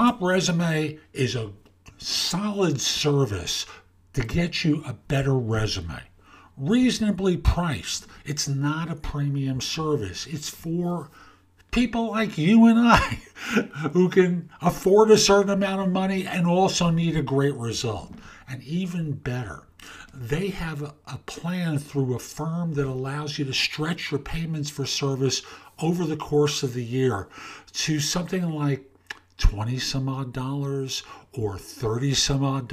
Top Resume is a solid service to get you a better resume. Reasonably priced. It's not a premium service. It's for people like you and I who can afford a certain amount of money and also need a great result. And even better, they have a plan through Affirm that allows you to stretch your payments for service over the course of the year to something like $20 some odd or $30 some odd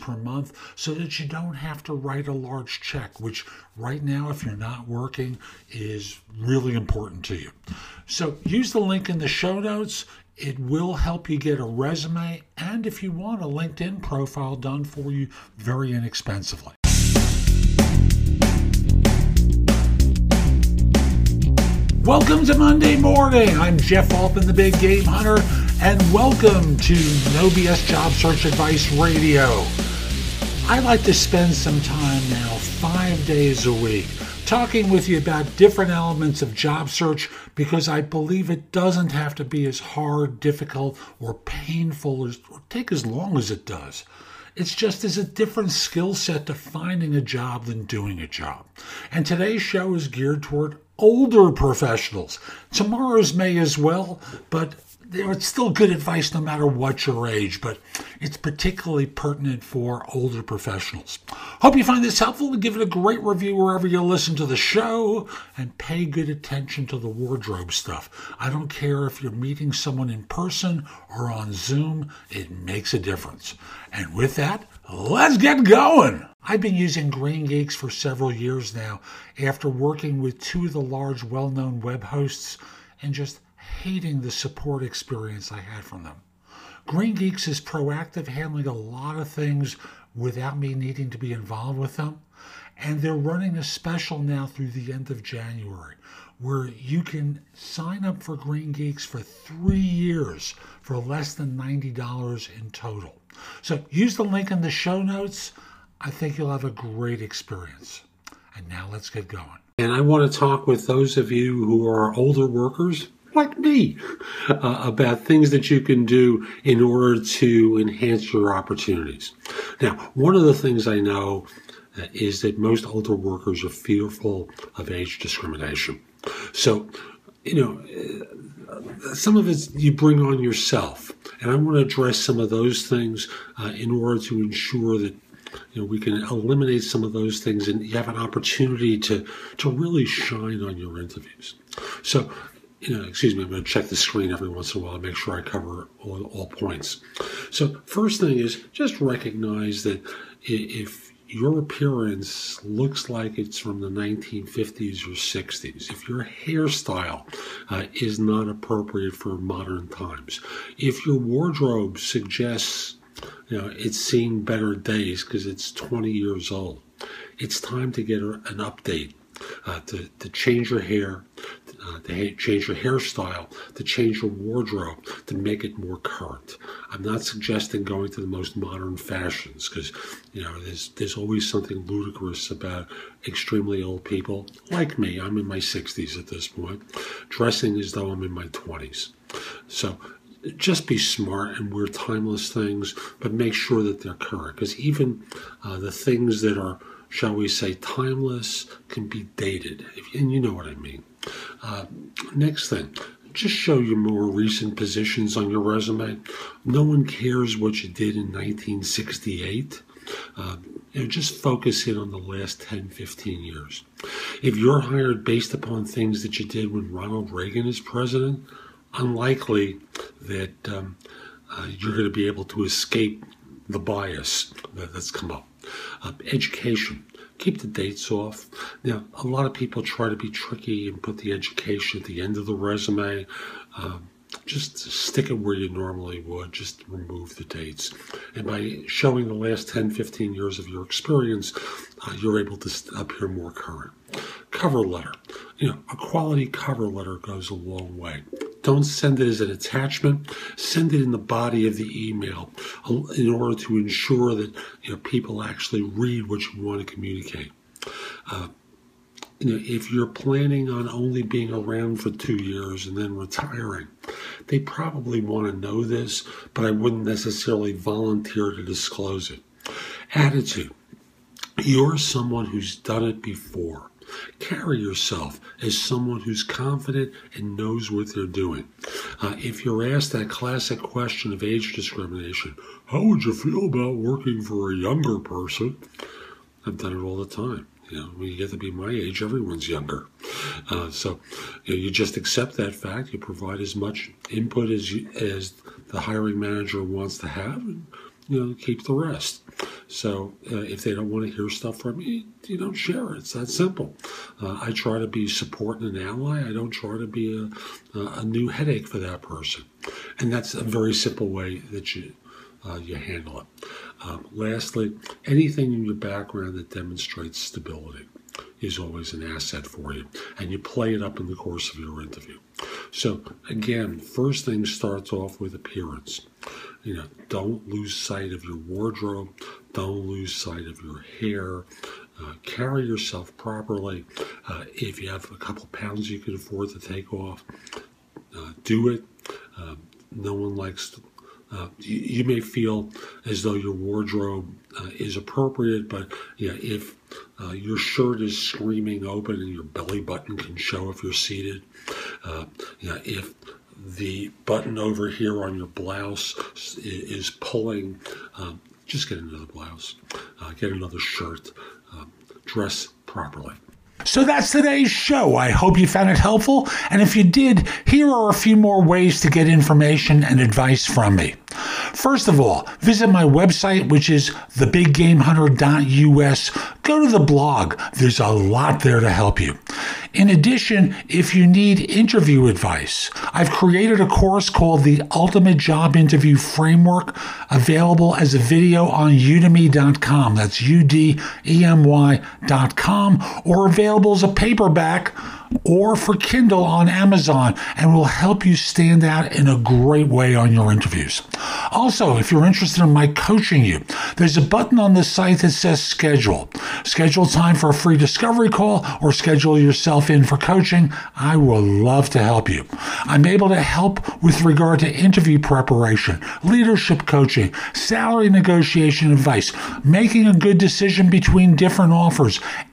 per month, so that you don't have to write a large check, which right now, if you're not working, is really important to you. So use the link in the show notes. It will help you get a resume, and if you want, a LinkedIn profile done for you very inexpensively. Welcome to Monday morning. I'm Jeff Altman, the Big Game Hunter, and welcome to No BS Job Search Advice Radio. I like to spend some time now, 5 days a week, talking with you about different elements of job search, because I believe it doesn't have to be as hard, difficult, or painful, or take as long as it does. It's just as a different skill set to finding a job than doing a job. And today's show is geared toward older professionals. Tomorrow's may as well, but it's still good advice no matter what your age, but it's particularly pertinent for older professionals. Hope you find this helpful. Give it a great review wherever you listen to the show, and pay good attention to the wardrobe stuff. I don't care if you're meeting someone in person or on Zoom, it makes a difference. And with that, let's get going. I've been using GreenGeeks for several years now after working with two of the large well-known web hosts and just hating the support experience I had from them. GreenGeeks is proactive, handling a lot of things without me needing to be involved with them. And they're running a special now through the end of January, where you can sign up for GreenGeeks for 3 years for less than $90 in total. So use the link in the show notes. I think you'll have a great experience. And now let's get going. And I want to talk with those of you who are older workers, like me, about things that you can do in order to enhance your opportunities. Now, one of the things I know is that most older workers are fearful of age discrimination. So, some of it you bring on yourself. And I want to address some of those things in order to ensure that we can eliminate some of those things, and you have an opportunity to really shine on your interviews. So, I'm going to check the screen every once in a while to make sure I cover all points. So, first thing is just recognize that if your appearance looks like it's from the 1950s or 60s, if your hairstyle is not appropriate for modern times, if your wardrobe suggests it's seen better days because it's 20 years old, it's time to get an update, to change your hair, to change your hairstyle, to change your wardrobe, to make it more current. I'm not suggesting going to the most modern fashions, because there's always something ludicrous about extremely old people like me. I'm in my 60s at this point, dressing as though I'm in my 20s. So just be smart and wear timeless things, but make sure that they're current, because even the things that are, shall we say, timeless can be dated, and you know what I mean. Next thing, just show your more recent positions on your resume. No one cares what you did in 1968. Just focus in on the last 10, 15 years. If you're hired based upon things that you did when Ronald Reagan is president, unlikely that you're going to be able to escape the bias that's come up. Education. Keep the dates off. Now, a lot of people try to be tricky and put the education at the end of the resume. Just stick it where you normally would. Just remove the dates. And by showing the last 10, 15 years of your experience, you're able to appear more current. Cover letter. A quality cover letter goes a long way. Don't send it as an attachment. Send it in the body of the email in order to ensure that people actually read what you want to communicate. If you're planning on only being around for 2 years and then retiring, They probably want to know this, but I wouldn't necessarily volunteer to disclose it. Attitude. You're someone who's done it before. Carry yourself as someone who's confident and knows what they're doing. If you're asked that classic question of age discrimination, how would you feel about working for a younger person? I've done it all the time. You know, when you get to be my age, everyone's younger. So you just accept that fact. You provide as much input as the hiring manager wants to have, and keep the rest. So if they don't want to hear stuff from you, you don't share it. It's that simple. I try to be support and an ally. I don't try to be a new headache for that person. And that's a very simple way that you handle it. Lastly, anything in your background that demonstrates stability is always an asset for you, and you play it up in the course of your interview. So again, first thing starts off with appearance. Don't lose sight of your wardrobe. Don't lose sight of your hair. Carry yourself properly. If you have a couple pounds you can afford to take off, do it. No one likes to. You may feel as though your wardrobe is appropriate, but if your shirt is screaming open and your belly button can show if you're seated, if the button over here on your blouse is pulling, just get another blouse, get another shirt, dress properly. So that's today's show. I hope you found it helpful. And if you did, here are a few more ways to get information and advice from me. First of all, visit my website, which is thebiggamehunter.us. Go to the blog. There's a lot there to help you. In addition, if you need interview advice, I've created a course called The Ultimate Job Interview Framework, available as a video on udemy.com. That's udemy.com, or available as a paperback or for Kindle on Amazon, and will help you stand out in a great way on your interviews. Also, if you're interested in my coaching you, there's a button on the site that says schedule. Schedule time for a free discovery call or schedule yourself in for coaching. I will love to help you. I'm able to help with regard to interview preparation, leadership coaching, salary negotiation advice, making a good decision between different offers,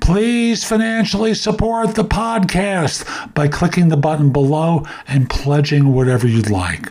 Please financially support the podcast by clicking the button below and pledging whatever you'd like.